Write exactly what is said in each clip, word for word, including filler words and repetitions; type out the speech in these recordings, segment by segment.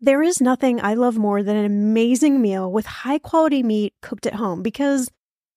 There is nothing I love more than an amazing meal with high-quality meat cooked at home because,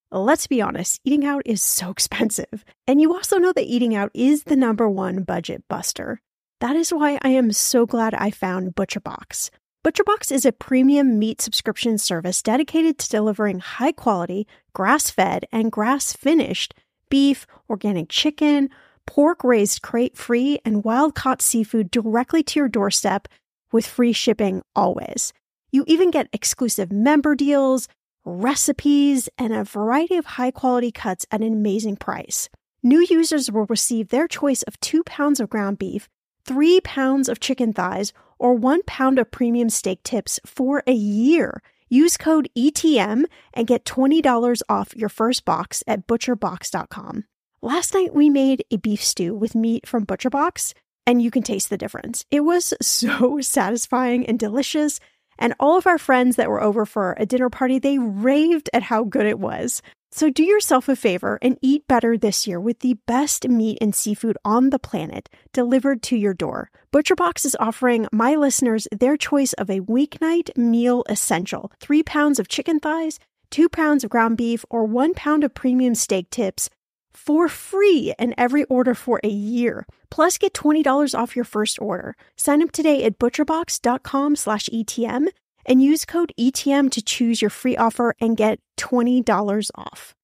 let's be honest, eating out is so expensive. And you also know that eating out is the number one budget buster. That is why I am so glad I found ButcherBox. ButcherBox is a premium meat subscription service dedicated to delivering high-quality, grass-fed and grass-finished beef, organic chicken, pork raised crate-free, and wild-caught seafood directly to your doorstep, with free shipping always. You even get exclusive member deals, recipes, and a variety of high-quality cuts at an amazing price. New users will receive their choice of two pounds of ground beef, three pounds of chicken thighs, or one pound of premium steak tips for a year. Use code E T M and get twenty dollars off your first box at butcher box dot com. Last night, we made a beef stew with meat from ButcherBox, and you can taste the difference. It was so satisfying and delicious, and all of our friends that were over for a dinner party, they raved at how good it was. So do yourself a favor and eat better this year with the best meat and seafood on the planet delivered to your door. ButcherBox is offering my listeners their choice of a weeknight meal essential, three pounds of chicken thighs, two pounds of ground beef, or one pound of premium steak tips, for free in every order for a year. Plus, get twenty dollars off your first order. Sign up today at butcher box dot com slash E T M and use code E T M to choose your free offer and get twenty dollars off.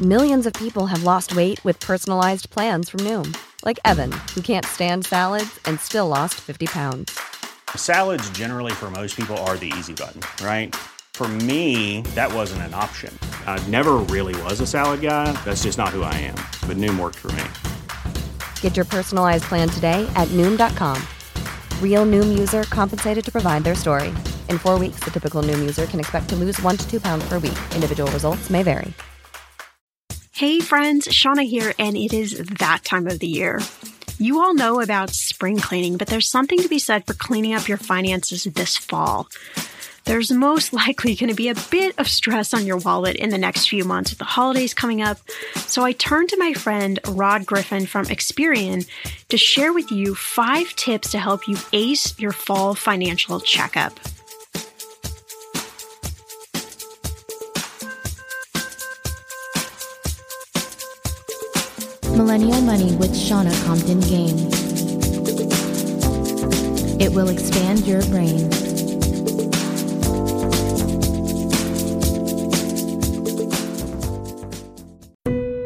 Millions of people have lost weight with personalized plans from Noom, like Evan, who can't stand salads and still lost fifty pounds. Salads generally for most people are the easy button, right? For me, that wasn't an option. I never really was a salad guy. That's just not who I am. But Noom worked for me. Get your personalized plan today at noom dot com. Real Noom user compensated to provide their story. In four weeks, the typical Noom user can expect to lose one to two pounds per week. Individual results may vary. Hey friends, Shauna here, and it is that time of the year. You all know about spring cleaning, but there's something to be said for cleaning up your finances this fall. There's most likely going to be a bit of stress on your wallet in the next few months with the holidays coming up. So I turned to my friend Rod Griffin from Experian to share with you five tips to help you ace your fall financial checkup. Millennial Money with Shauna Compton Gaines. It will expand your brain.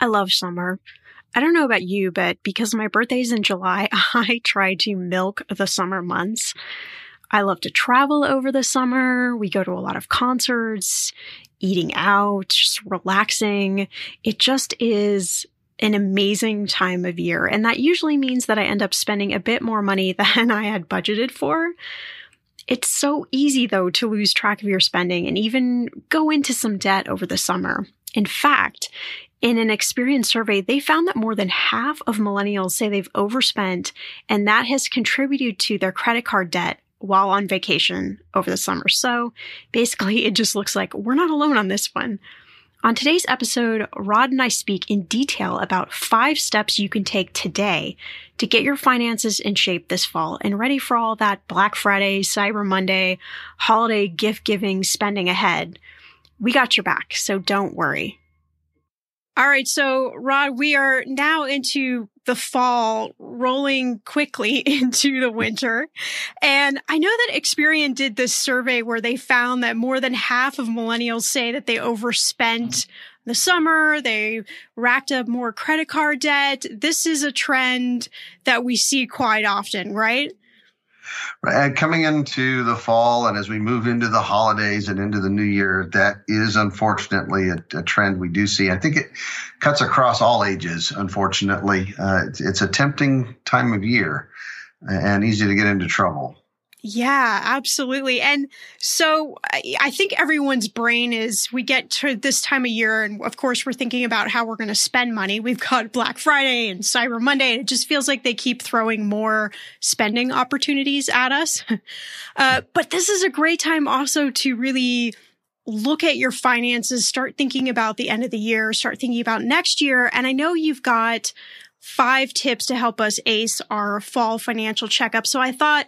I love summer. I don't know about you, but because my birthday's in July, I try to milk the summer months. I love to travel over the summer. We go to a lot of concerts, eating out, just relaxing. It just is an amazing time of year. And that usually means that I end up spending a bit more money than I had budgeted for. It's so easy, though, to lose track of your spending and even go into some debt over the summer. In fact, in an Experian survey, they found that more than half of millennials say they've overspent, and that has contributed to their credit card debt while on vacation over the summer. So basically, it just looks like we're not alone on this one. On today's episode, Rod and I speak in detail about five steps you can take today to get your finances in shape this fall and ready for all that Black Friday, Cyber Monday, holiday gift-giving spending ahead. We got your back, so don't worry. All right. So, Rod, we are now into the fall, rolling quickly into the winter. And I know that Experian did this survey where they found that more than half of millennials say that they overspent the summer. They racked up more credit card debt. This is a trend that we see quite often, right? Right. Coming into the fall and as we move into the holidays and into the new year, that is unfortunately a, a trend we do see. I think it cuts across all ages, unfortunately. Uh, it's, it's a tempting time of year. and easy to get into trouble. Yeah, absolutely. And so I think everyone's brain is, we get to this time of year and of course we're thinking about how we're going to spend money. We've got Black Friday and Cyber Monday, and it just feels like they keep throwing more spending opportunities at us. Uh, but this is a great time also to really look at your finances, start thinking about the end of the year, start thinking about next year. And I know you've got five tips to help us ace our fall financial checkup. So I thought,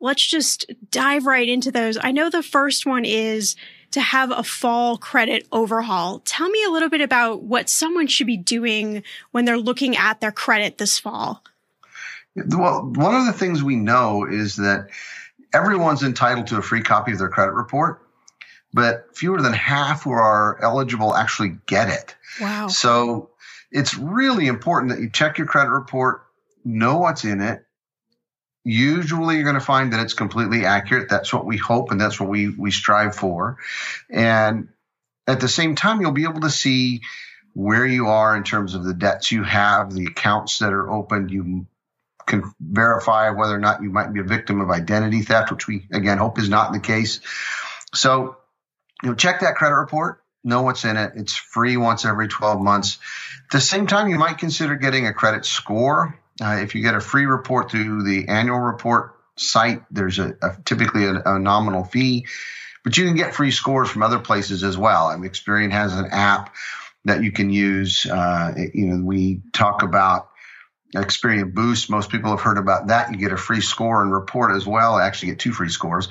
let's just dive right into those. I know the first one is to have a fall credit overhaul. Tell me a little bit about what someone should be doing when they're looking at their credit this fall. Well, one of the things we know is that everyone's entitled to a free copy of their credit report, but fewer than half who are eligible actually get it. Wow. So it's really important that you check your credit report, know what's in it. Usually you're going to find that it's completely accurate. That's what we hope, and that's what we we strive for. And at the same time, you'll be able to see where you are in terms of the debts you have, the accounts that are open. You can verify whether or not you might be a victim of identity theft, which we, again, hope is not the case. So, you know, check that credit report. Know what's in it. It's free once every twelve months. At the same time, you might consider getting a credit score. Uh, if you get a free report through the annual report site, there's a, a typically a, a nominal fee, but you can get free scores from other places as well. I mean, Experian has an app that you can use. Uh, you know, we talk about Experian Boost. Most people have heard about that. You get a free score and report as well. I actually get two free scores,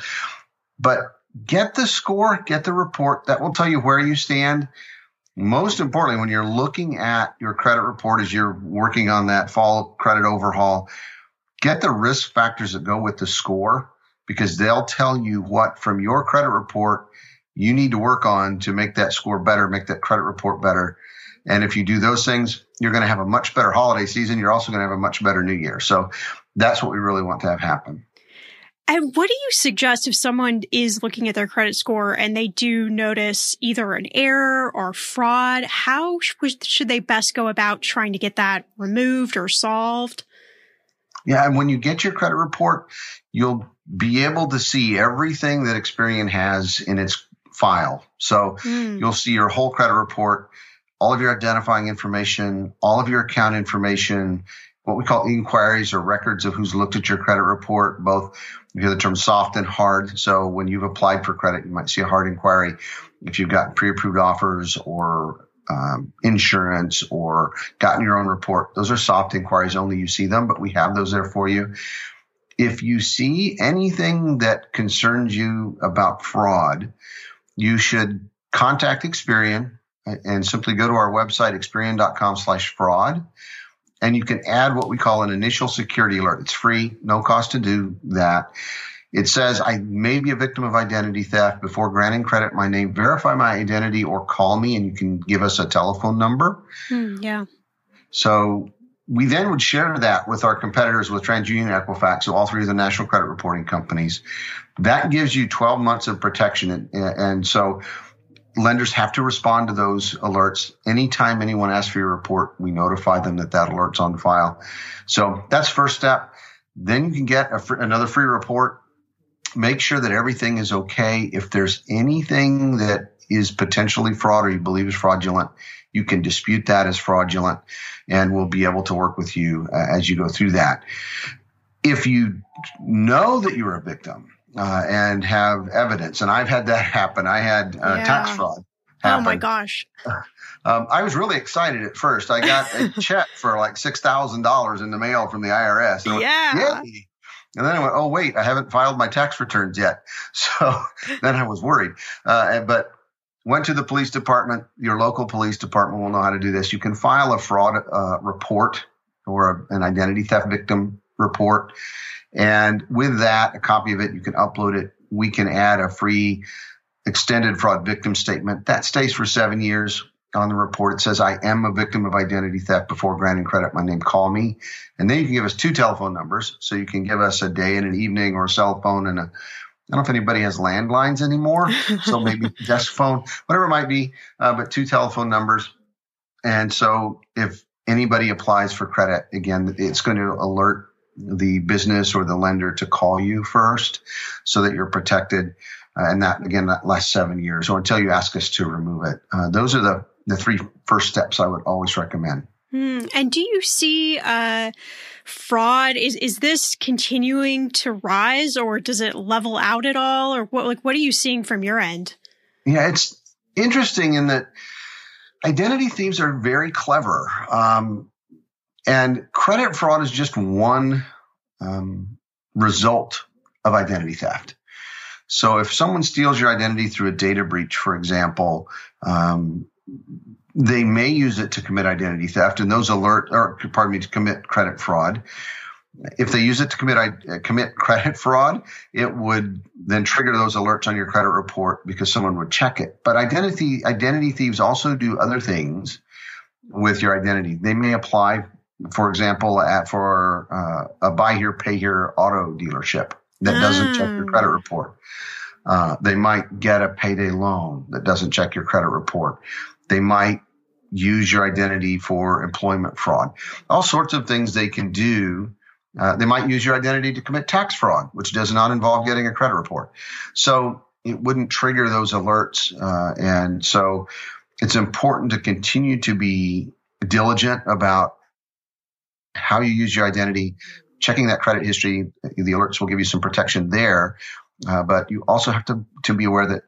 but get the score, get the report. That will tell you where you stand. Most importantly, when you're looking at your credit report as you're working on that fall credit overhaul, get the risk factors that go with the score, because they'll tell you what from your credit report you need to work on to make that score better, make that credit report better. And if you do those things, you're going to have a much better holiday season. You're also going to have a much better new year. So that's what we really want to have happen. And what do you suggest if someone is looking at their credit score and they do notice either an error or fraud? How should they best go about trying to get that removed or solved? Yeah, and when you get your credit report, you'll be able to see everything that Experian has in its file. So mm. you'll see your whole credit report, all of your identifying information, all of your account information, what we call inquiries or records of who's looked at your credit report, both you hear the term soft and hard. So when you've applied for credit, you might see a hard inquiry. If you've gotten pre-approved offers or um, insurance or gotten your own report, those are soft inquiries. Only you see them, but we have those there for you. If you see anything that concerns you about fraud, you should contact Experian and simply go to our website, experian dot com slash fraud. And you can add what we call an initial security alert. It's free, no cost to do that. It says, I may be a victim of identity theft. Before granting credit, my name, verify my identity or call me, and you can give us a telephone number. Mm, yeah. So we then would share that with our competitors, with TransUnion, Equifax, so all three of the national credit reporting companies. That gives you twelve months of protection. And, and so lenders have to respond to those alerts. Anytime anyone asks for your report, we notify them that that alert's on file. So that's first step. Then you can get a fr- another free report. Make sure that everything is okay. If there's anything that is potentially fraud or you believe is fraudulent, you can dispute that as fraudulent, and we'll be able to work with you uh, as you go through that. If you know that you're a victim, Uh, and have evidence. And I've had that happen. I had uh, yeah. tax fraud happen. Oh, my gosh. Um, I was really excited at first. I got a check for like six thousand dollars in the mail from the I R S. And yeah. Went, and then I went, oh, wait, I haven't filed my tax returns yet. So then I was worried. Uh, but went to the police department. Your local police department will know how to do this. You can file a fraud uh, report or a, an identity theft victim report. And with that, a copy of it, you can upload it. We can add a free extended fraud victim statement. That stays for seven years on the report. It says, I am a victim of identity theft. Before granting credit, my name, call me. And then you can give us two telephone numbers. So you can give us a day and an evening or a cell phone and a, I don't know if anybody has landlines anymore. So maybe desk phone, whatever it might be, uh, but two telephone numbers. And so if anybody applies for credit, again, it's going to alert the business or the lender to call you first so that you're protected. Uh, and that, again, that lasts seven years or until you ask us to remove it. Uh, those are the, the three first steps I would always recommend. Mm. And do you see uh, fraud? Is is this continuing to rise, or does it level out at all? Or what? Like, what are you seeing from your end? Yeah, it's interesting in that identity thieves are very clever, um, and credit fraud is just one um, result of identity theft. So, if someone steals your identity through a data breach, for example, um, they may use it to commit identity theft, and those alert, or pardon me, to commit credit fraud. If they use it to commit commit credit fraud, it would then trigger those alerts on your credit report because someone would check it. But identity identity thieves also do other things with your identity. They may apply, for example, at, for uh, a buy here, pay here auto dealership that doesn't mm. check your credit report. Uh, they might get a payday loan that doesn't check your credit report. They might use your identity for employment fraud. All sorts of things they can do. Uh, they might use your identity to commit tax fraud, which does not involve getting a credit report. So it wouldn't trigger those alerts. Uh, and so it's important to continue to be diligent about how you use your identity, checking that credit history. The alerts will give you some protection there. Uh, but you also have to, to be aware that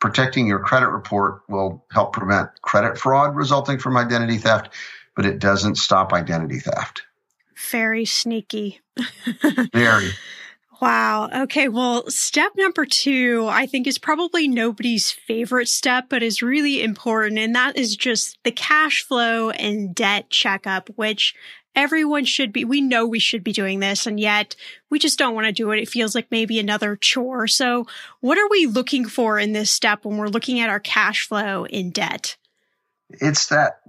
protecting your credit report will help prevent credit fraud resulting from identity theft, but it doesn't stop identity theft. Very sneaky. Very. Wow. Okay. Well, step number two, I think, is probably nobody's favorite step, but is really important. And that is just the cash flow and debt checkup, which everyone should be, we know we should be doing this, and yet we just don't want to do it. It feels like maybe another chore. So what are we looking for in this step when we're looking at our cash flow in debt? It's that,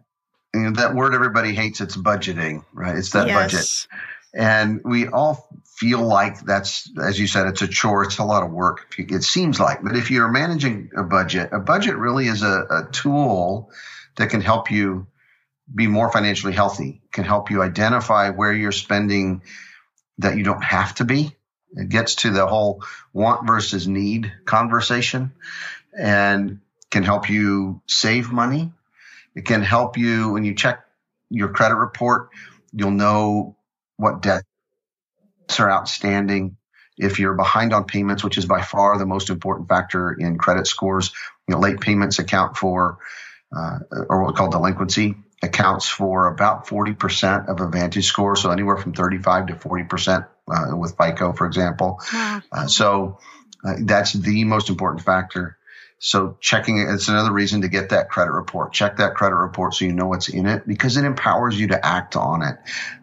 you know, that word everybody hates, it's budgeting, right? It's that yes. budget. And we all feel like that's, as you said, it's a chore. It's a lot of work. It seems like, but if you're managing a budget, a budget really is a, a tool that can help you be more financially healthy, can help you identify where you're spending that you don't have to be. It gets to the whole want versus need conversation and can help you save money. It can help you when you check your credit report, you'll know what debts are outstanding. If you're behind on payments, which is by far the most important factor in credit scores, you know, late payments account for, uh, or what we call delinquency, accounts for about forty percent of a Vantage score. So anywhere from thirty-five to forty percent uh, with FICO, for example. Yeah. Uh, so uh, that's the most important factor. So checking it, it's another reason to get that credit report. Check that credit report so you know what's in it, because it empowers you to act on it.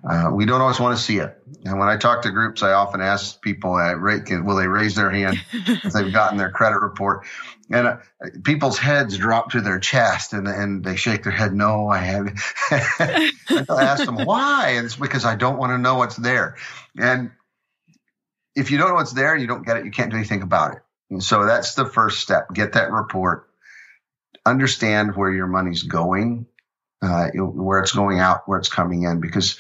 Uh, we don't always want to see it. And when I talk to groups, I often ask people, uh, will they raise their hand if they've gotten their credit report? And uh, people's heads drop to their chest, and and they shake their head, no, I haven't. I ask them why, and it's because I don't want to know what's there. And if you don't know what's there and you don't get it, you can't do anything about it. And so that's the first step. Get that report. Understand where your money's going, uh, where it's going out, where it's coming in, because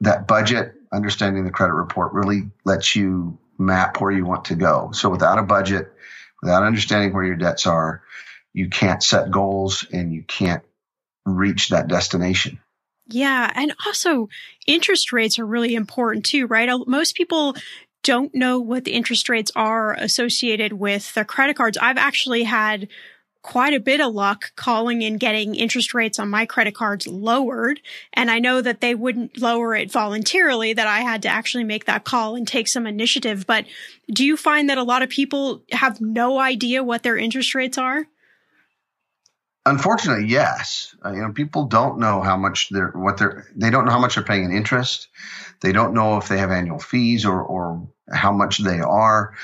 that budget, understanding the credit report, really lets you map where you want to go. So without a budget, without understanding where your debts are, you can't set goals and you can't reach that destination. Yeah. And also interest rates are really important too, right? Most people don't know what the interest rates are associated with their credit cards. I've actually had quite a bit of luck calling and getting interest rates on my credit cards lowered. And I know that they wouldn't lower it voluntarily, that I had to actually make that call and take some initiative. But do you find that a lot of people have no idea what their interest rates are? Unfortunately, yes. Uh, you know, people don't know how much they're, what they're, they don't know how much they're paying in interest. They don't know if they have annual fees or, or how much they are.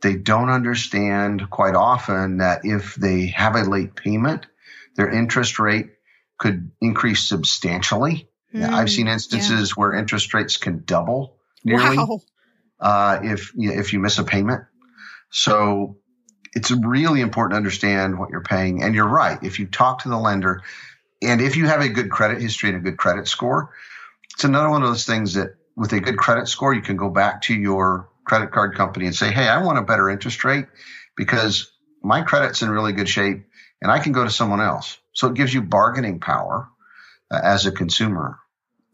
They don't understand quite often that if they have a late payment, their interest rate could increase substantially. Mm, now, I've seen instances yeah. where interest rates can double nearly wow. uh, if, you know, if you miss a payment. So it's really important to understand what you're paying. And you're right. If you talk to the lender and if you have a good credit history and a good credit score, it's another one of those things that with a good credit score, you can go back to your credit card company and say, hey, I want a better interest rate because my credit's in really good shape and I can go to someone else. So it gives you bargaining power uh, as a consumer.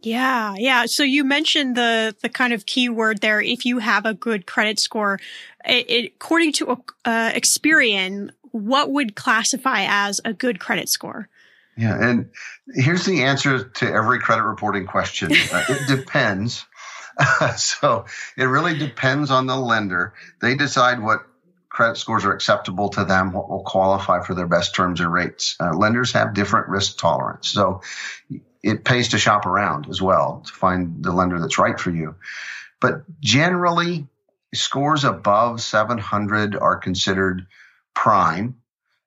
Yeah, yeah. So you mentioned the the kind of key word there. If you have a good credit score, it, it, according to uh, Experian, what would classify as a good credit score? Yeah, and here's the answer to every credit reporting question. Uh, it depends. Uh, so it really depends on the lender. They decide what credit scores are acceptable to them, what will qualify for their best terms and rates. Uh, lenders have different risk tolerance. So it pays to shop around as well to find the lender that's right for you. But generally, scores above seven hundred are considered prime,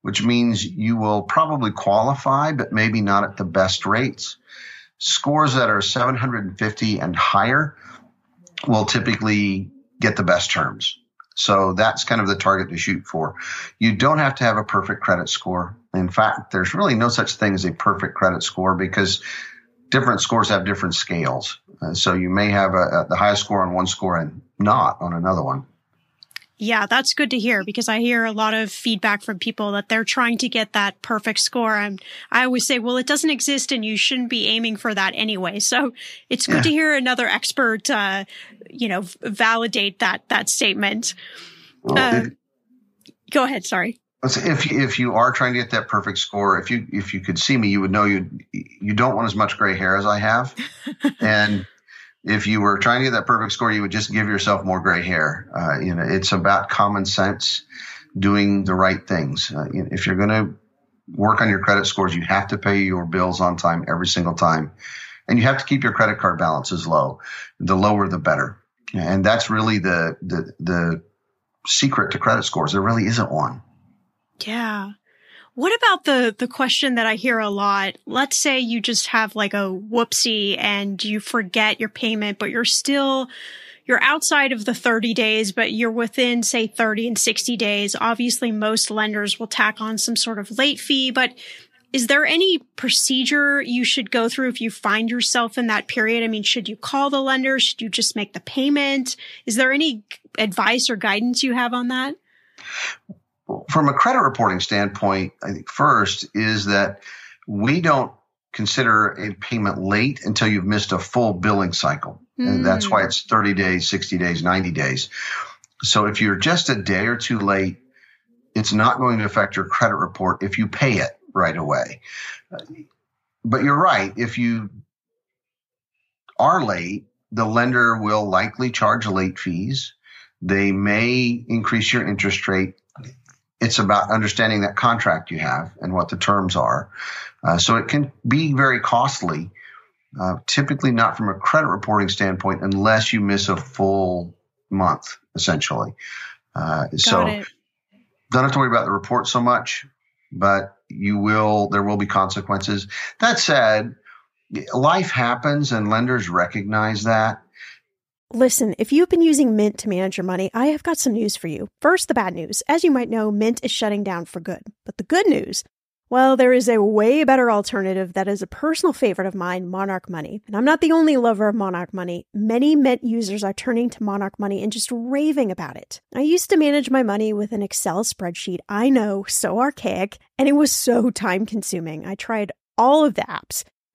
which means you will probably qualify, but maybe not at the best rates. Scores that are seven hundred fifty and higher will typically get the best terms. So that's kind of the target to shoot for. You don't have to have a perfect credit score. In fact, there's really no such thing as a perfect credit score because different scores have different scales. Uh, so you may have a, a, the highest score on one score and not on another one. Yeah, that's good to hear because I hear a lot of feedback from people that they're trying to get that perfect score. And I always say, well, it doesn't exist and you shouldn't be aiming for that anyway. So it's good yeah. to hear another expert, uh, you know, validate that that statement. Well, uh, if, go ahead. Sorry. If, if you are trying to get that perfect score, if you if you could see me, you would know you you don't want as much gray hair as I have. And if you were trying to get that perfect score, you would just give yourself more gray hair. Uh, you know, it's about common sense, doing the right things. Uh, if you're going to work on your credit scores, you have to pay your bills on time every single time. And you have to keep your credit card balances low. The lower, the better. And that's really the, the, the secret to credit scores. There really isn't one. Yeah. What about the the question that I hear a lot? Let's say you just have like a whoopsie and you forget your payment, but you're still, you're outside of the thirty days, but you're within, say, thirty and sixty days. Obviously, most lenders will tack on some sort of late fee, but is there any procedure you should go through if you find yourself in that period? I mean, should you call the lender? Should you just make the payment? Is there any advice or guidance you have on that? From a credit reporting standpoint, I think first is that we don't consider a payment late until you've missed a full billing cycle. Mm. And that's why it's thirty days, sixty days, ninety days. So if you're just a day or two late, it's not going to affect your credit report if you pay it right away. But you're right. If you are late, the lender will likely charge late fees. They may increase your interest rate. It's about understanding that contract you have and what the terms are. Uh, so it can be very costly, uh, typically not from a credit reporting standpoint, unless you miss a full month, essentially. Uh, so it. Don't have to worry about the report so much, but you will, there will be consequences. That said, life happens and lenders recognize that. Listen, if you've been using Mint to manage your money, I have got some news for you. First, the bad news. As you might know, Mint is shutting down for good. But the good news, well, there is a way better alternative that is a personal favorite of mine, Monarch Money. And I'm not the only lover of Monarch Money. Many Mint users are turning to Monarch Money and just raving about it. I used to manage my money with an Excel spreadsheet. I know, so archaic, and it was so time-consuming. I tried all of the apps.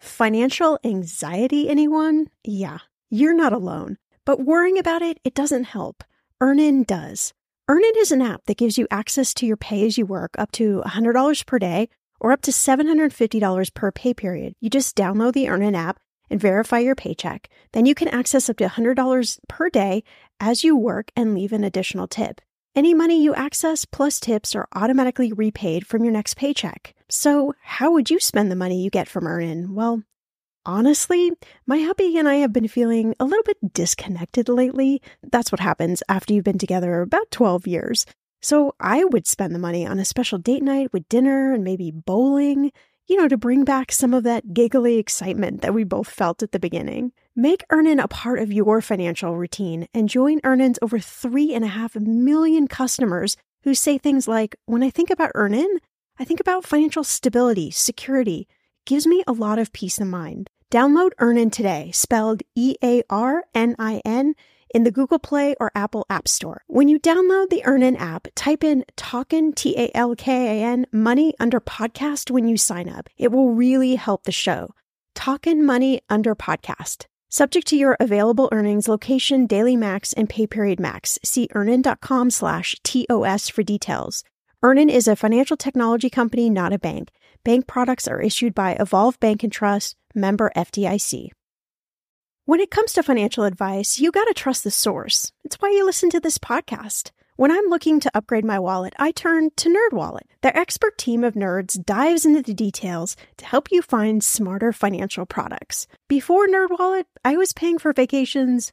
Financial anxiety, anyone? Yeah, you're not alone. But worrying about it, it doesn't help. EarnIn does. EarnIn is an app that gives you access to your pay as you work up to one hundred dollars per day or up to seven hundred fifty dollars per pay period. You just download the EarnIn app and verify your paycheck. Then you can access up to one hundred dollars per day as you work and leave an additional tip. Any money you access plus tips are automatically repaid from your next paycheck. So how would you spend the money you get from EarnIn? Well, honestly, my hubby and I have been feeling a little bit disconnected lately. That's what happens after you've been together about twelve years. So I would spend the money on a special date night with dinner and maybe bowling, you know, to bring back some of that giggly excitement that we both felt at the beginning. Make EarnIn a part of your financial routine and join EarnIn's over three and a half million customers who say things like, when I think about EarnIn, I think about financial stability, security. It gives me a lot of peace of mind. Download EarnIn today, spelled E A R N I N, in the Google Play or Apple App Store. When you download the EarnIn app, type in Talkin', T A L K A N, Money under podcast when you sign up. It will really help the show. Talkin' Money under podcast. Subject to your available earnings, location, daily max, and pay period max. See earnin.com slash TOS for details. EarnIn is a financial technology company, not a bank. Bank products are issued by Evolve Bank and Trust, member F D I C. When it comes to financial advice, you gotta trust the source. It's why you listen to this podcast. When I'm looking to upgrade my wallet, I turn to NerdWallet. Their expert team of nerds dives into the details to help you find smarter financial products. Before NerdWallet, I was paying for vacations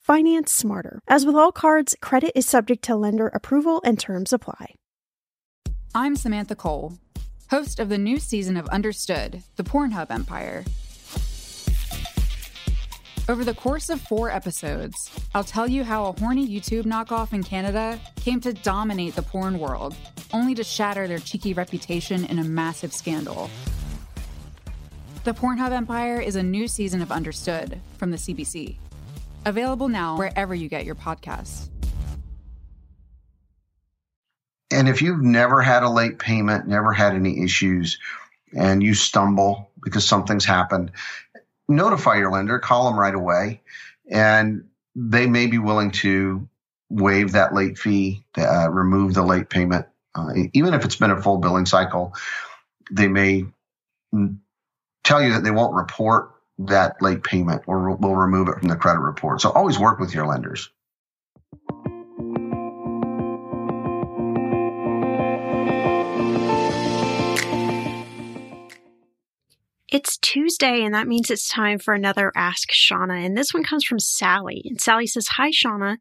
Finance smarter. As with all cards, credit is subject to lender approval and terms apply. I'm Samantha Cole, host of the new season of Understood, the Pornhub Empire. Over the course of four episodes, I'll tell you how a horny YouTube knockoff in Canada came to dominate the porn world, only to shatter their cheeky reputation in a massive scandal. The Pornhub Empire is a new season of Understood from the C B C. Available now wherever you get your podcasts. And if you've never had a late payment, never had any issues, and you stumble because something's happened, notify your lender, call them right away, and they may be willing to waive that late fee, uh, remove the late payment. Uh, even if it's been a full billing cycle, they may tell you that they won't report that late payment or will remove it from the credit report. So always work with your lenders. It's Tuesday, and that means it's time for another Ask Shauna. And this one comes from Sally. And Sally says, hi, Shauna.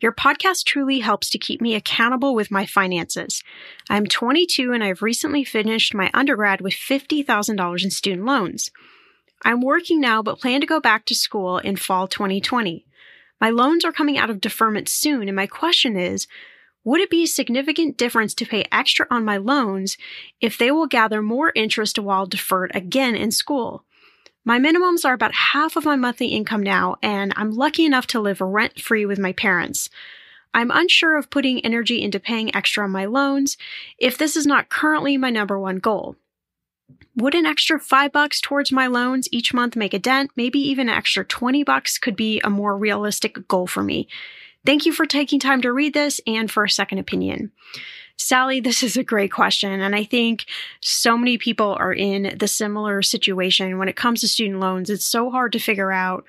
Your podcast truly helps to keep me accountable with my finances. I'm twenty-two, and I've recently finished my undergrad with fifty thousand dollars in student loans. I'm working now, but plan to go back to school in fall twenty twenty. My loans are coming out of deferment soon, and my question is, would it be a significant difference to pay extra on my loans if they will gather more interest while deferred again in school? My minimums are about half of my monthly income now, and I'm lucky enough to live rent-free with my parents. I'm unsure of putting energy into paying extra on my loans if this is not currently my number one goal. Would an extra five bucks towards my loans each month make a dent? Maybe even an extra twenty bucks could be a more realistic goal for me. Thank you for taking time to read this and for a second opinion. Sally, this is a great question. And I think so many people are in the similar situation when it comes to student loans. It's so hard to figure out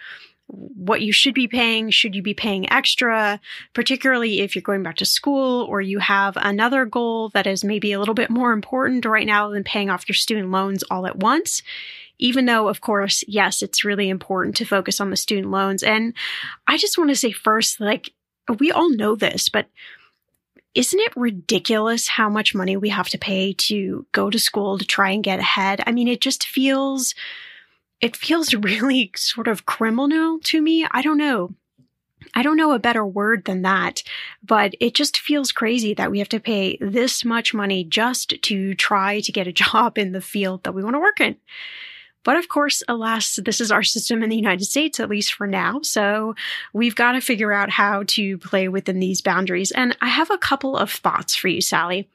what you should be paying. Should you be paying extra, particularly if you're going back to school or you have another goal that is maybe a little bit more important right now than paying off your student loans all at once? Even though, of course, yes, it's really important to focus on the student loans. And I just want to say first, like, we all know this, but isn't it ridiculous how much money we have to pay to go to school to try and get ahead? I mean, it just feels, it feels really sort of criminal to me. I don't know. I don't know a better word than that, but it just feels crazy that we have to pay this much money just to try to get a job in the field that we want to work in. But of course, alas, this is our system in the United States, at least for now. So we've got to figure out how to play within these boundaries. And I have a couple of thoughts for you, Sally.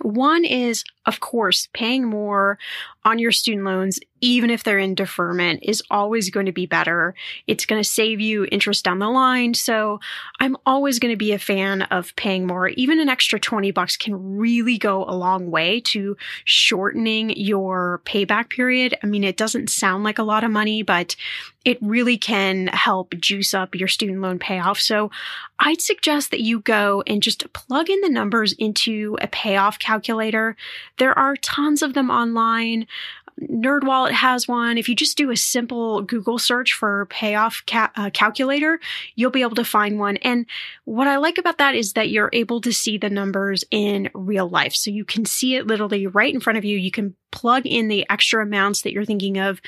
One is, of course, paying more on your student loans, even if they're in deferment, is always going to be better. It's going to save you interest down the line. So I'm always going to be a fan of paying more. Even an extra twenty bucks can really go a long way to shortening your payback period. I mean, it doesn't sound like a lot of money, but it really can help juice up your student loan payoff. So I'd suggest that you go and just plug in the numbers into a payoff calculator. There are tons of them online. NerdWallet has one. If you just do a simple Google search for payoff ca- uh, calculator, you'll be able to find one. And what I like about that is that you're able to see the numbers in real life. So you can see it literally right in front of you. You can plug in the extra amounts that you're thinking of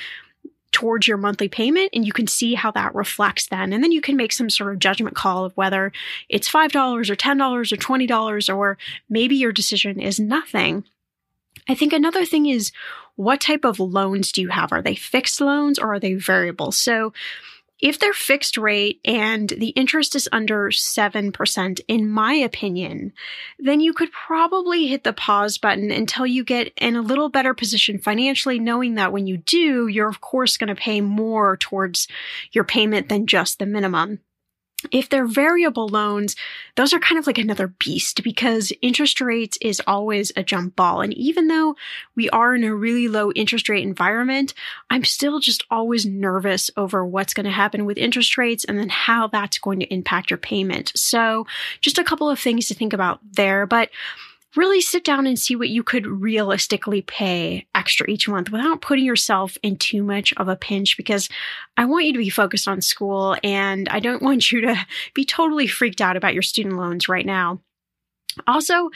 towards your monthly payment, and you can see how that reflects then. And then you can make some sort of judgment call of whether it's five dollars or ten dollars or twenty dollars, or maybe your decision is nothing. I think another thing is, what type of loans do you have? Are they fixed loans or are they variable? So if they're fixed rate and the interest is under seven percent, in my opinion, then you could probably hit the pause button until you get in a little better position financially, knowing that when you do, you're of course going to pay more towards your payment than just the minimum. If they're variable loans, those are kind of like another beast because interest rates is always a jump ball. And even though we are in a really low interest rate environment, I'm still just always nervous over what's going to happen with interest rates and then how that's going to impact your payment. So just a couple of things to think about there, but really sit down and see what you could realistically pay extra each month without putting yourself in too much of a pinch, because I want you to be focused on school and I don't want you to be totally freaked out about your student loans right now. Also,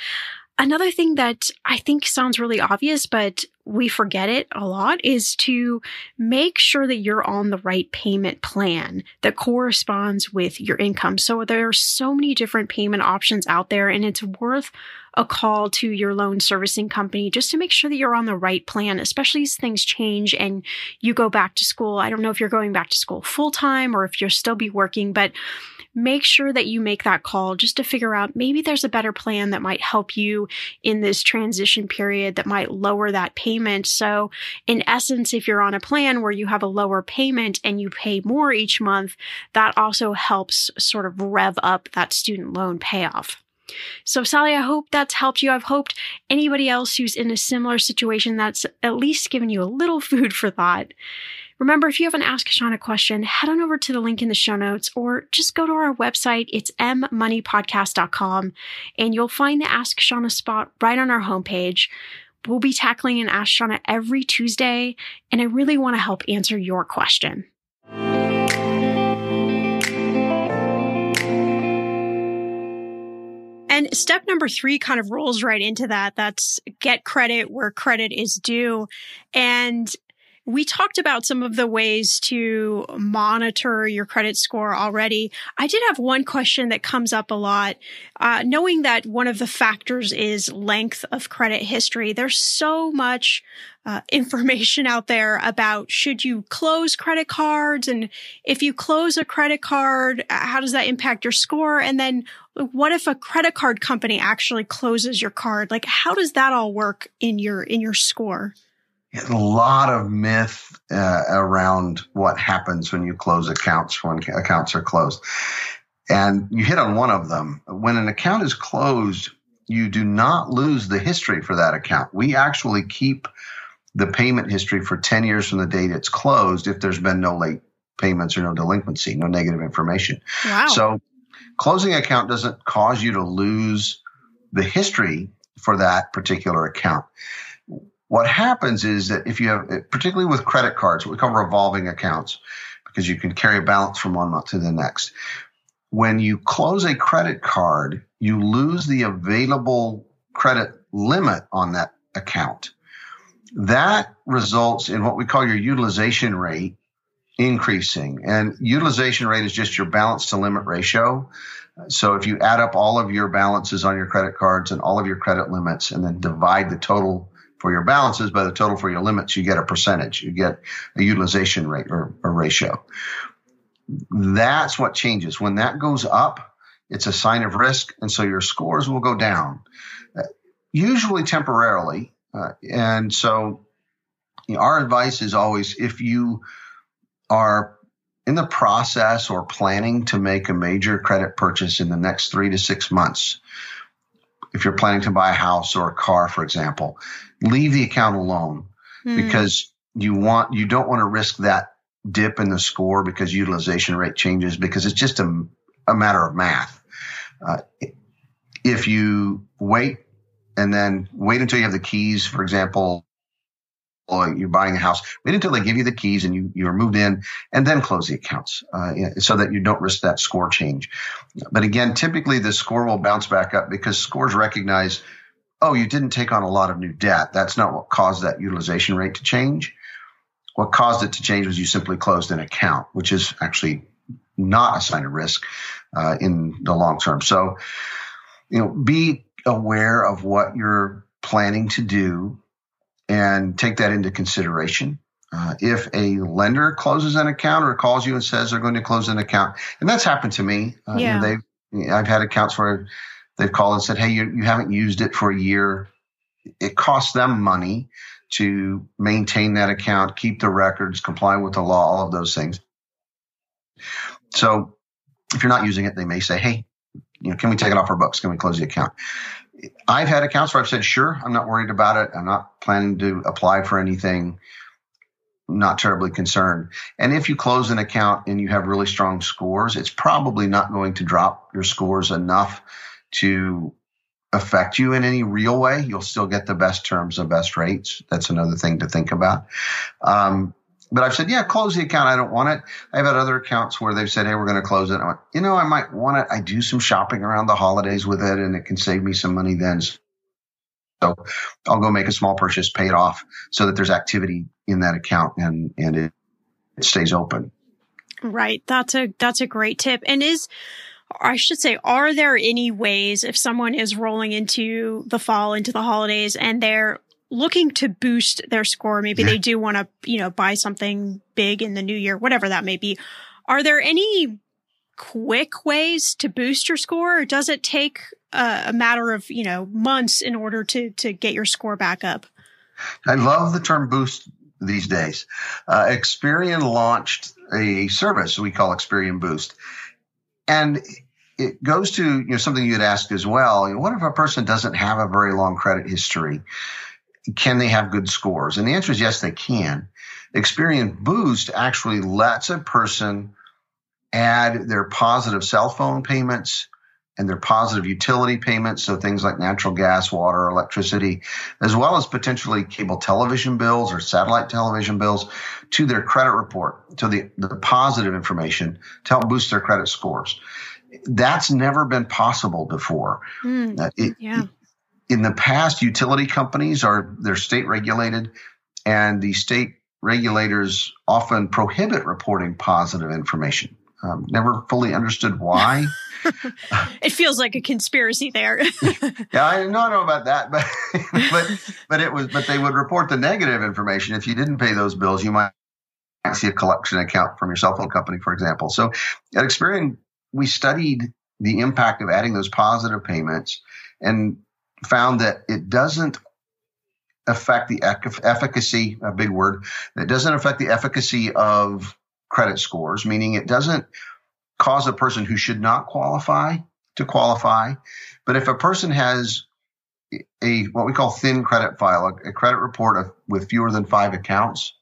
another thing that I think sounds really obvious, but we forget it a lot, is to make sure that you're on the right payment plan that corresponds with your income. So there are so many different payment options out there, and it's worth a call to your loan servicing company just to make sure that you're on the right plan, especially as things change and you go back to school. I don't know if you're going back to school full time or if you'll still be working, but make sure that you make that call just to figure out maybe there's a better plan that might help you in this transition period that might lower that payment. So in essence, if you're on a plan where you have a lower payment and you pay more each month, that also helps sort of rev up that student loan payoff. So Sally, I hope that's helped you. I've hoped anybody else who's in a similar situation, that's at least given you a little food for thought. Remember, if you have an Ask Shauna question, head on over to the link in the show notes or just go to our website. It's m money podcast dot com and you'll find the Ask Shauna spot right on our homepage. We'll be tackling an Ask Shauna every Tuesday, and I really want to help answer your question. And step number three kind of rolls right into that. That's get credit where credit is due. And we talked about some of the ways to monitor your credit score already. I did have one question that comes up a lot, uh, knowing that one of the factors is length of credit history. There's so much uh, information out there about should you close credit cards? And if you close a credit card, how does that impact your score? And then what if a credit card company actually closes your card? Like, how does that all work in your in your score? A lot of myth uh, around what happens when you close accounts, when accounts are closed. And you hit on one of them. When an account is closed, you do not lose the history for that account. We actually keep the payment history for ten years from the date it's closed if there's been no late payments or no delinquency, no negative information. Wow. So closing account doesn't cause you to lose the history for that particular account. What happens is that if you have, particularly with credit cards, what we call revolving accounts, because you can carry a balance from one month to the next. When you close a credit card, you lose the available credit limit on that account. That results in what we call your utilization rate increasing. And utilization rate is just your balance to limit ratio. So if you add up all of your balances on your credit cards and all of your credit limits and then divide the total for your balances by the total for your limits, you get a percentage. You get a utilization rate or a ratio. That's what changes. When that goes up, it's a sign of risk, and so your scores will go down, usually temporarily. Uh, and so you know, our advice is always, if you are in the process or planning to make a major credit purchase in the next three to six months, if you're planning to buy a house or a car, for example, leave the account alone mm. because you want you don't want to risk that dip in the score because utilization rate changes, because it's just a, a matter of math. Uh, if you wait and then wait until you have the keys, for example, or you're buying a house, wait until they give you the keys and you, you're moved in, and then close the accounts uh, so that you don't risk that score change. But again, typically the score will bounce back up because scores recognize, oh, you didn't take on a lot of new debt. That's not what caused that utilization rate to change. What caused it to change was you simply closed an account, which is actually not a sign of risk uh, in the long term. So, you know, be aware of what you're planning to do and take that into consideration. Uh, if a lender closes an account or calls you and says they're going to close an account, and that's happened to me. Uh, yeah. You know, they've, I've had accounts where they've called and said, hey, you, you haven't used it for a year. It costs them money to maintain that account, keep the records, comply with the law, all of those things. So if you're not using it, they may say, hey, you know, can we take it off our books? Can we close the account? I've had accounts where I've said, sure, I'm not worried about it. I'm not planning to apply for anything. Not terribly concerned. And if you close an account and you have really strong scores, it's probably not going to drop your scores enough to affect you in any real way. You'll still get the best terms and best rates. That's another thing to think about. Um, But I've said, yeah, close the account. I don't want it. I've had other accounts where they've said, hey, we're going to close it. And I went, you know, I might want it. I do some shopping around the holidays with it, and it can save me some money then. So I'll go make a small purchase, pay it off so that there's activity in that account and, and it, it stays open. Right. That's a, that's a great tip. And is... I should say, are there any ways if someone is rolling into the fall, into the holidays, and they're looking to boost their score, maybe yeah. they do want to, you know, buy something big in the new year, whatever that may be. Are there any quick ways to boost your score, or does it take uh, a matter of, you know, months in order to to get your score back up? I love the term boost these days. Uh, Experian launched a service we call Experian Boost. And it goes to, you know, something you had asked as well. You know, what if a person doesn't have a very long credit history? Can they have good scores? And the answer is yes, they can. Experian Boost actually lets a person add their positive cell phone payments and their positive utility payments, so things like natural gas, water, electricity, as well as potentially cable television bills or satellite television bills to their credit report, to the, the positive information to help boost their credit scores. That's never been possible before. Mm, uh, it, yeah. In the past, utility companies are they're state regulated, and the state regulators often prohibit reporting positive information. Um, never fully understood why. It feels like a conspiracy there. yeah, I know, I know about that, but but but it was but they would report the negative information. If you didn't pay those bills, you might see a collection account from your cell phone company, for example. So at Experian, we studied the impact of adding those positive payments and found that it doesn't affect the ec- efficacy, a big word, it doesn't affect the efficacy of credit scores, meaning it doesn't cause a person who should not qualify to qualify. But if a person has a what we call thin credit file, a, a credit report of, with fewer than five accounts,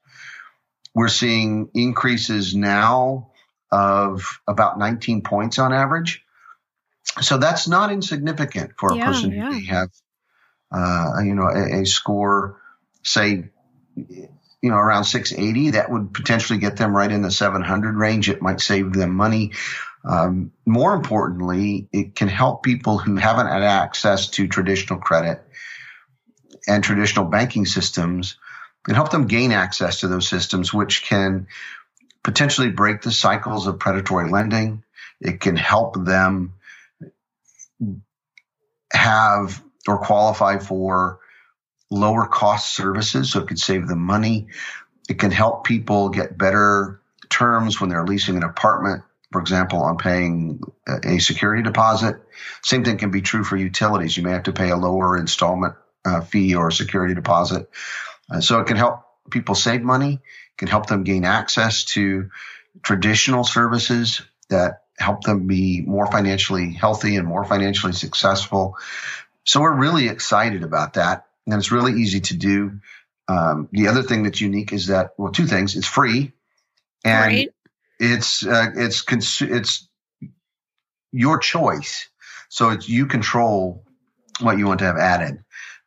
We're seeing increases now of about nineteen points on average. So that's not insignificant for a yeah, person who yeah. may have, uh, you know, a, a score, say, you know, around six eighty. That would potentially get them right in the seven hundred range. It might save them money. Um, more importantly, it can help people who haven't had access to traditional credit and traditional banking systems, and help them gain access to those systems, which can potentially break the cycles of predatory lending. It can help them have or qualify for lower cost services, so it could save them money. It can help people get better terms when they're leasing an apartment, for example, on paying a security deposit. Same thing can be true for utilities. You may have to pay a lower installment uh, fee or a security deposit. Uh, so it can help people save money. It can help them gain access to traditional services that help them be more financially healthy and more financially successful. So we're really excited about that. And it's really easy to do. Um, the other thing that's unique is that, well, two things. It's free, and right. it's uh, it's cons- it's your choice. So it's, you control what you want to have added,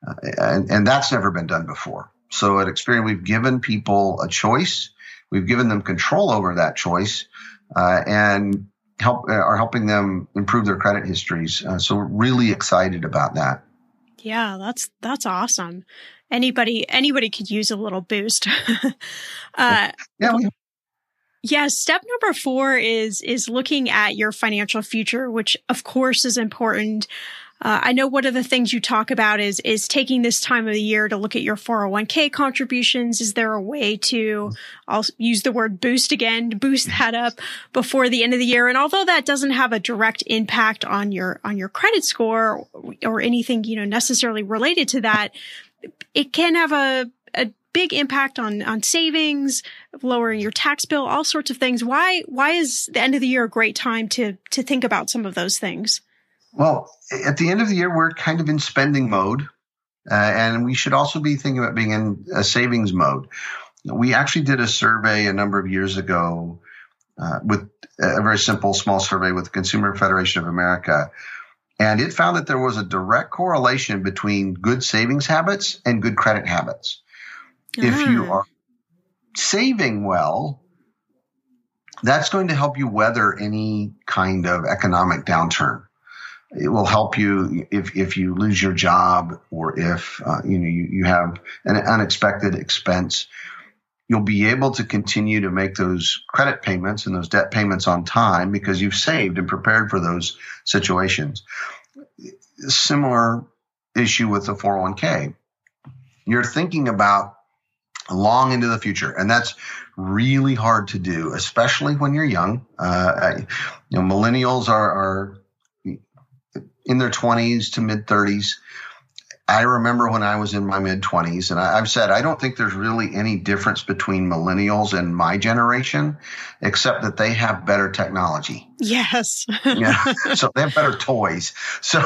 uh, and, and that's never been done before. So at Experian, we've given people a choice. We've given them control over that choice, uh, and help uh, are helping them improve their credit histories. Uh, so we're really excited about that. Yeah, that's that's awesome. Anybody anybody could use a little boost. uh, yeah, we- yeah. Step number four is is looking at your financial future, which of course is important. Uh, I know one of the things you talk about is is taking this time of the year to look at your four oh one k contributions. Is there a way to, I'll use the word boost again, to boost that up before the end of the year? And although that doesn't have a direct impact on your on your credit score or, or anything, you know, necessarily related to that, it can have a a big impact on on savings, lowering your tax bill, all sorts of things. Why why is the end of the year a great time to to think about some of those things? Well, at the end of the year, we're kind of in spending mode, uh, and we should also be thinking about being in a savings mode. We actually did a survey a number of years ago uh, with a very simple, small survey with the Consumer Federation of America, and it found that there was a direct correlation between good savings habits and good credit habits. Ah. If you are saving well, that's going to help you weather any kind of economic downturn. It will help you if, if you lose your job or if uh, you know you, you have an unexpected expense. You'll be able to continue to make those credit payments and those debt payments on time because you've saved and prepared for those situations. Similar issue with the four oh one k. You're thinking about long into the future, and that's really hard to do, especially when you're young. Uh, you know, millennials are are in their twenties to mid-thirties. I remember when I was in my mid-twenties, and I, I've said I don't think there's really any difference between millennials and my generation, except that they have better technology. Yes. Yeah. So they have better toys. So,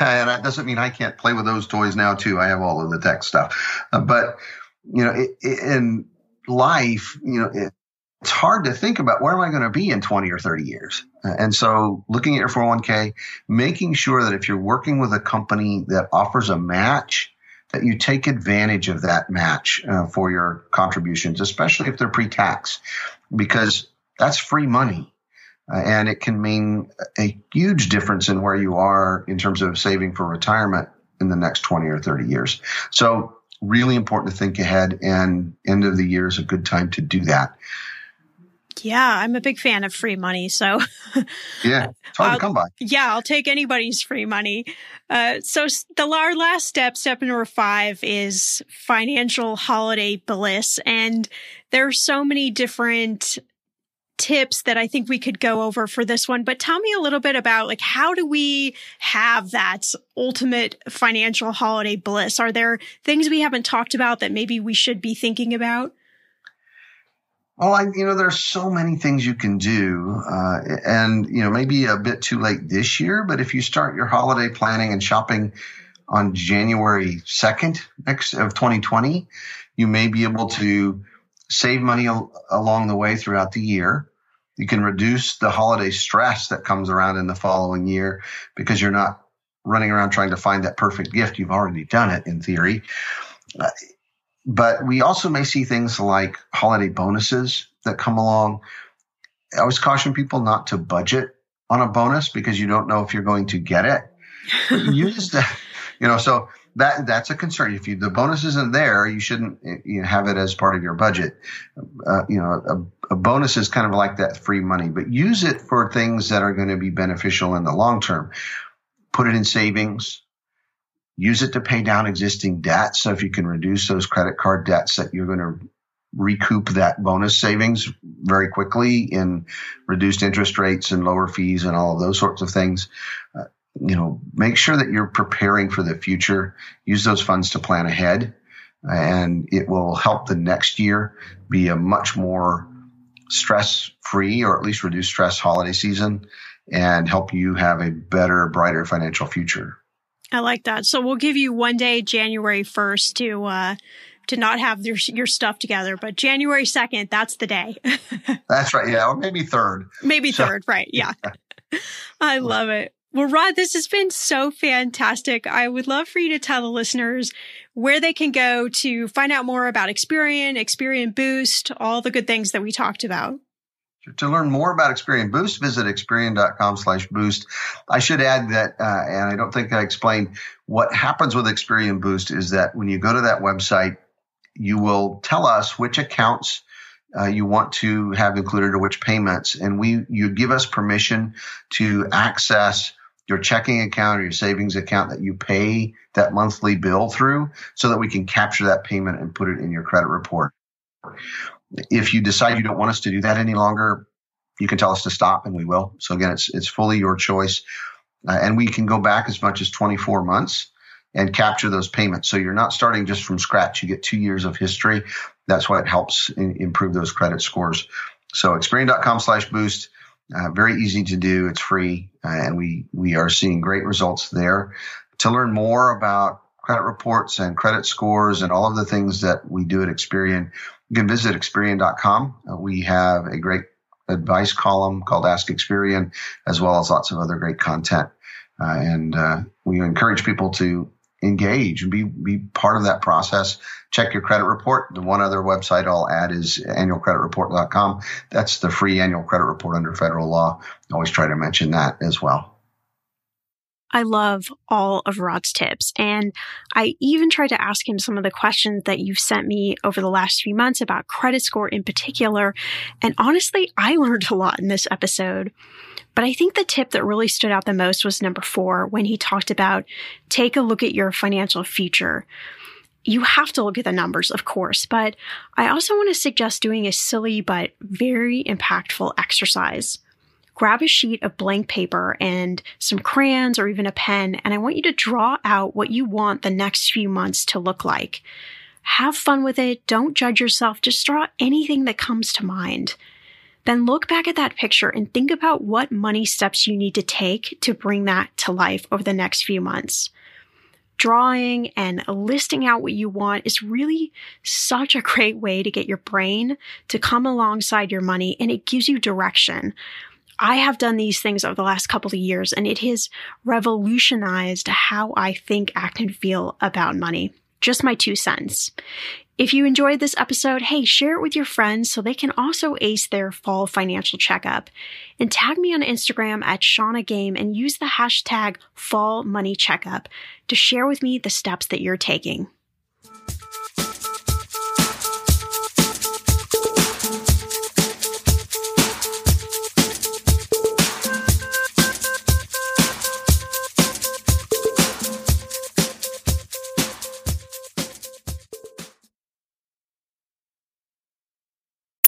and that doesn't mean I can't play with those toys now, too. I have all of the tech stuff. Uh, but, you know, it, it, in life, you know, it, it's hard to think about where am I going to be in twenty or thirty years. And so looking at your four oh one k, making sure that if you're working with a company that offers a match, that you take advantage of that match uh, for your contributions, especially if they're pre-tax, because that's free money. Uh, and it can mean a huge difference in where you are in terms of saving for retirement in the next twenty or thirty years. So really important to think ahead, and end of the year is a good time to do that. Yeah, I'm a big fan of free money. So, yeah, it's hard I'll, to come by. Yeah, I'll take anybody's free money. Uh, so, the our last step, step number five, is financial holiday bliss. And there are so many different tips that I think we could go over for this one. But tell me a little bit about, like, how do we have that ultimate financial holiday bliss? Are there things we haven't talked about that maybe we should be thinking about? Well, I, you know, there's so many things you can do, uh, and, you know, maybe a bit too late this year, but if you start your holiday planning and shopping on January second of twenty twenty, you may be able to save money al- along the way throughout the year. You can reduce the holiday stress that comes around in the following year because you're not running around trying to find that perfect gift. You've already done it in theory. Uh, but we also may see things like holiday bonuses that come along. I always caution people not to budget on a bonus because you don't know if you're going to get it. Use the, you know, so that that's a concern. If you, the bonus isn't there, you shouldn't you know, have it as part of your budget. Uh, you know, a, a bonus is kind of like that free money, but use it for things that are going to be beneficial in the long term. Put it in savings, use it to pay down existing debt. So if you can reduce those credit card debts, that you're going to recoup that bonus savings very quickly in reduced interest rates and lower fees and all of those sorts of things. Uh, you know, make sure that you're preparing for the future. Use those funds to plan ahead, and it will help the next year be a much more stress-free, or at least reduce stress, holiday season, and help you have a better, brighter financial future. I like that. So we'll give you one day, January first, to uh, to not have your, your stuff together. But January second, that's the day. That's right. Yeah. Or maybe third. Maybe so, third. Right. Yeah. yeah. I love it. Well, Rod, this has been so fantastic. I would love for you to tell the listeners where they can go to find out more about Experian, Experian Boost, all the good things that we talked about. To learn more about Experian Boost, visit Experian.com slash boost. I should add that, uh, and I don't think I explained, what happens with Experian Boost is that when you go to that website, you will tell us which accounts uh, you want to have included or which payments. And we you give us permission to access your checking account or your savings account that you pay that monthly bill through, so that we can capture that payment and put it in your credit report. If you decide you don't want us to do that any longer, you can tell us to stop and we will. So again, it's it's fully your choice. Uh, and we can go back as much as twenty-four months and capture those payments. So you're not starting just from scratch. You get two years of history. That's why it helps in, improve those credit scores. So Experian.com slash boost, uh, very easy to do. It's free. Uh, and we, we are seeing great results there. To learn more about credit reports and credit scores and all of the things that we do at Experian, you can visit Experian dot com. Uh, we have a great advice column called Ask Experian, as well as lots of other great content. Uh, and uh, we encourage people to engage and be, be part of that process. Check your credit report. The one other website I'll add is annual credit report dot com. That's the free annual credit report under federal law. I always try to mention that as well. I love all of Rod's tips, and I even tried to ask him some of the questions that you've sent me over the last few months about credit score in particular, and honestly, I learned a lot in this episode. But I think the tip that really stood out the most was number four, when he talked about take a look at your financial future. You have to look at the numbers, of course, but I also want to suggest doing a silly but very impactful exercise. Grab a sheet of blank paper and some crayons or even a pen, and I want you to draw out what you want the next few months to look like. Have fun with it. Don't judge yourself. Just draw anything that comes to mind. Then look back at that picture and think about what money steps you need to take to bring that to life over the next few months. Drawing and listing out what you want is really such a great way to get your brain to come alongside your money, and it gives you direction. I have done these things over the last couple of years, and it has revolutionized how I think, act, and feel about money. Just my two cents. If you enjoyed this episode, hey, share it with your friends so they can also ace their fall financial checkup. And tag me on Instagram at Shauna Game and use the hashtag FallMoneyCheckup to share with me the steps that you're taking.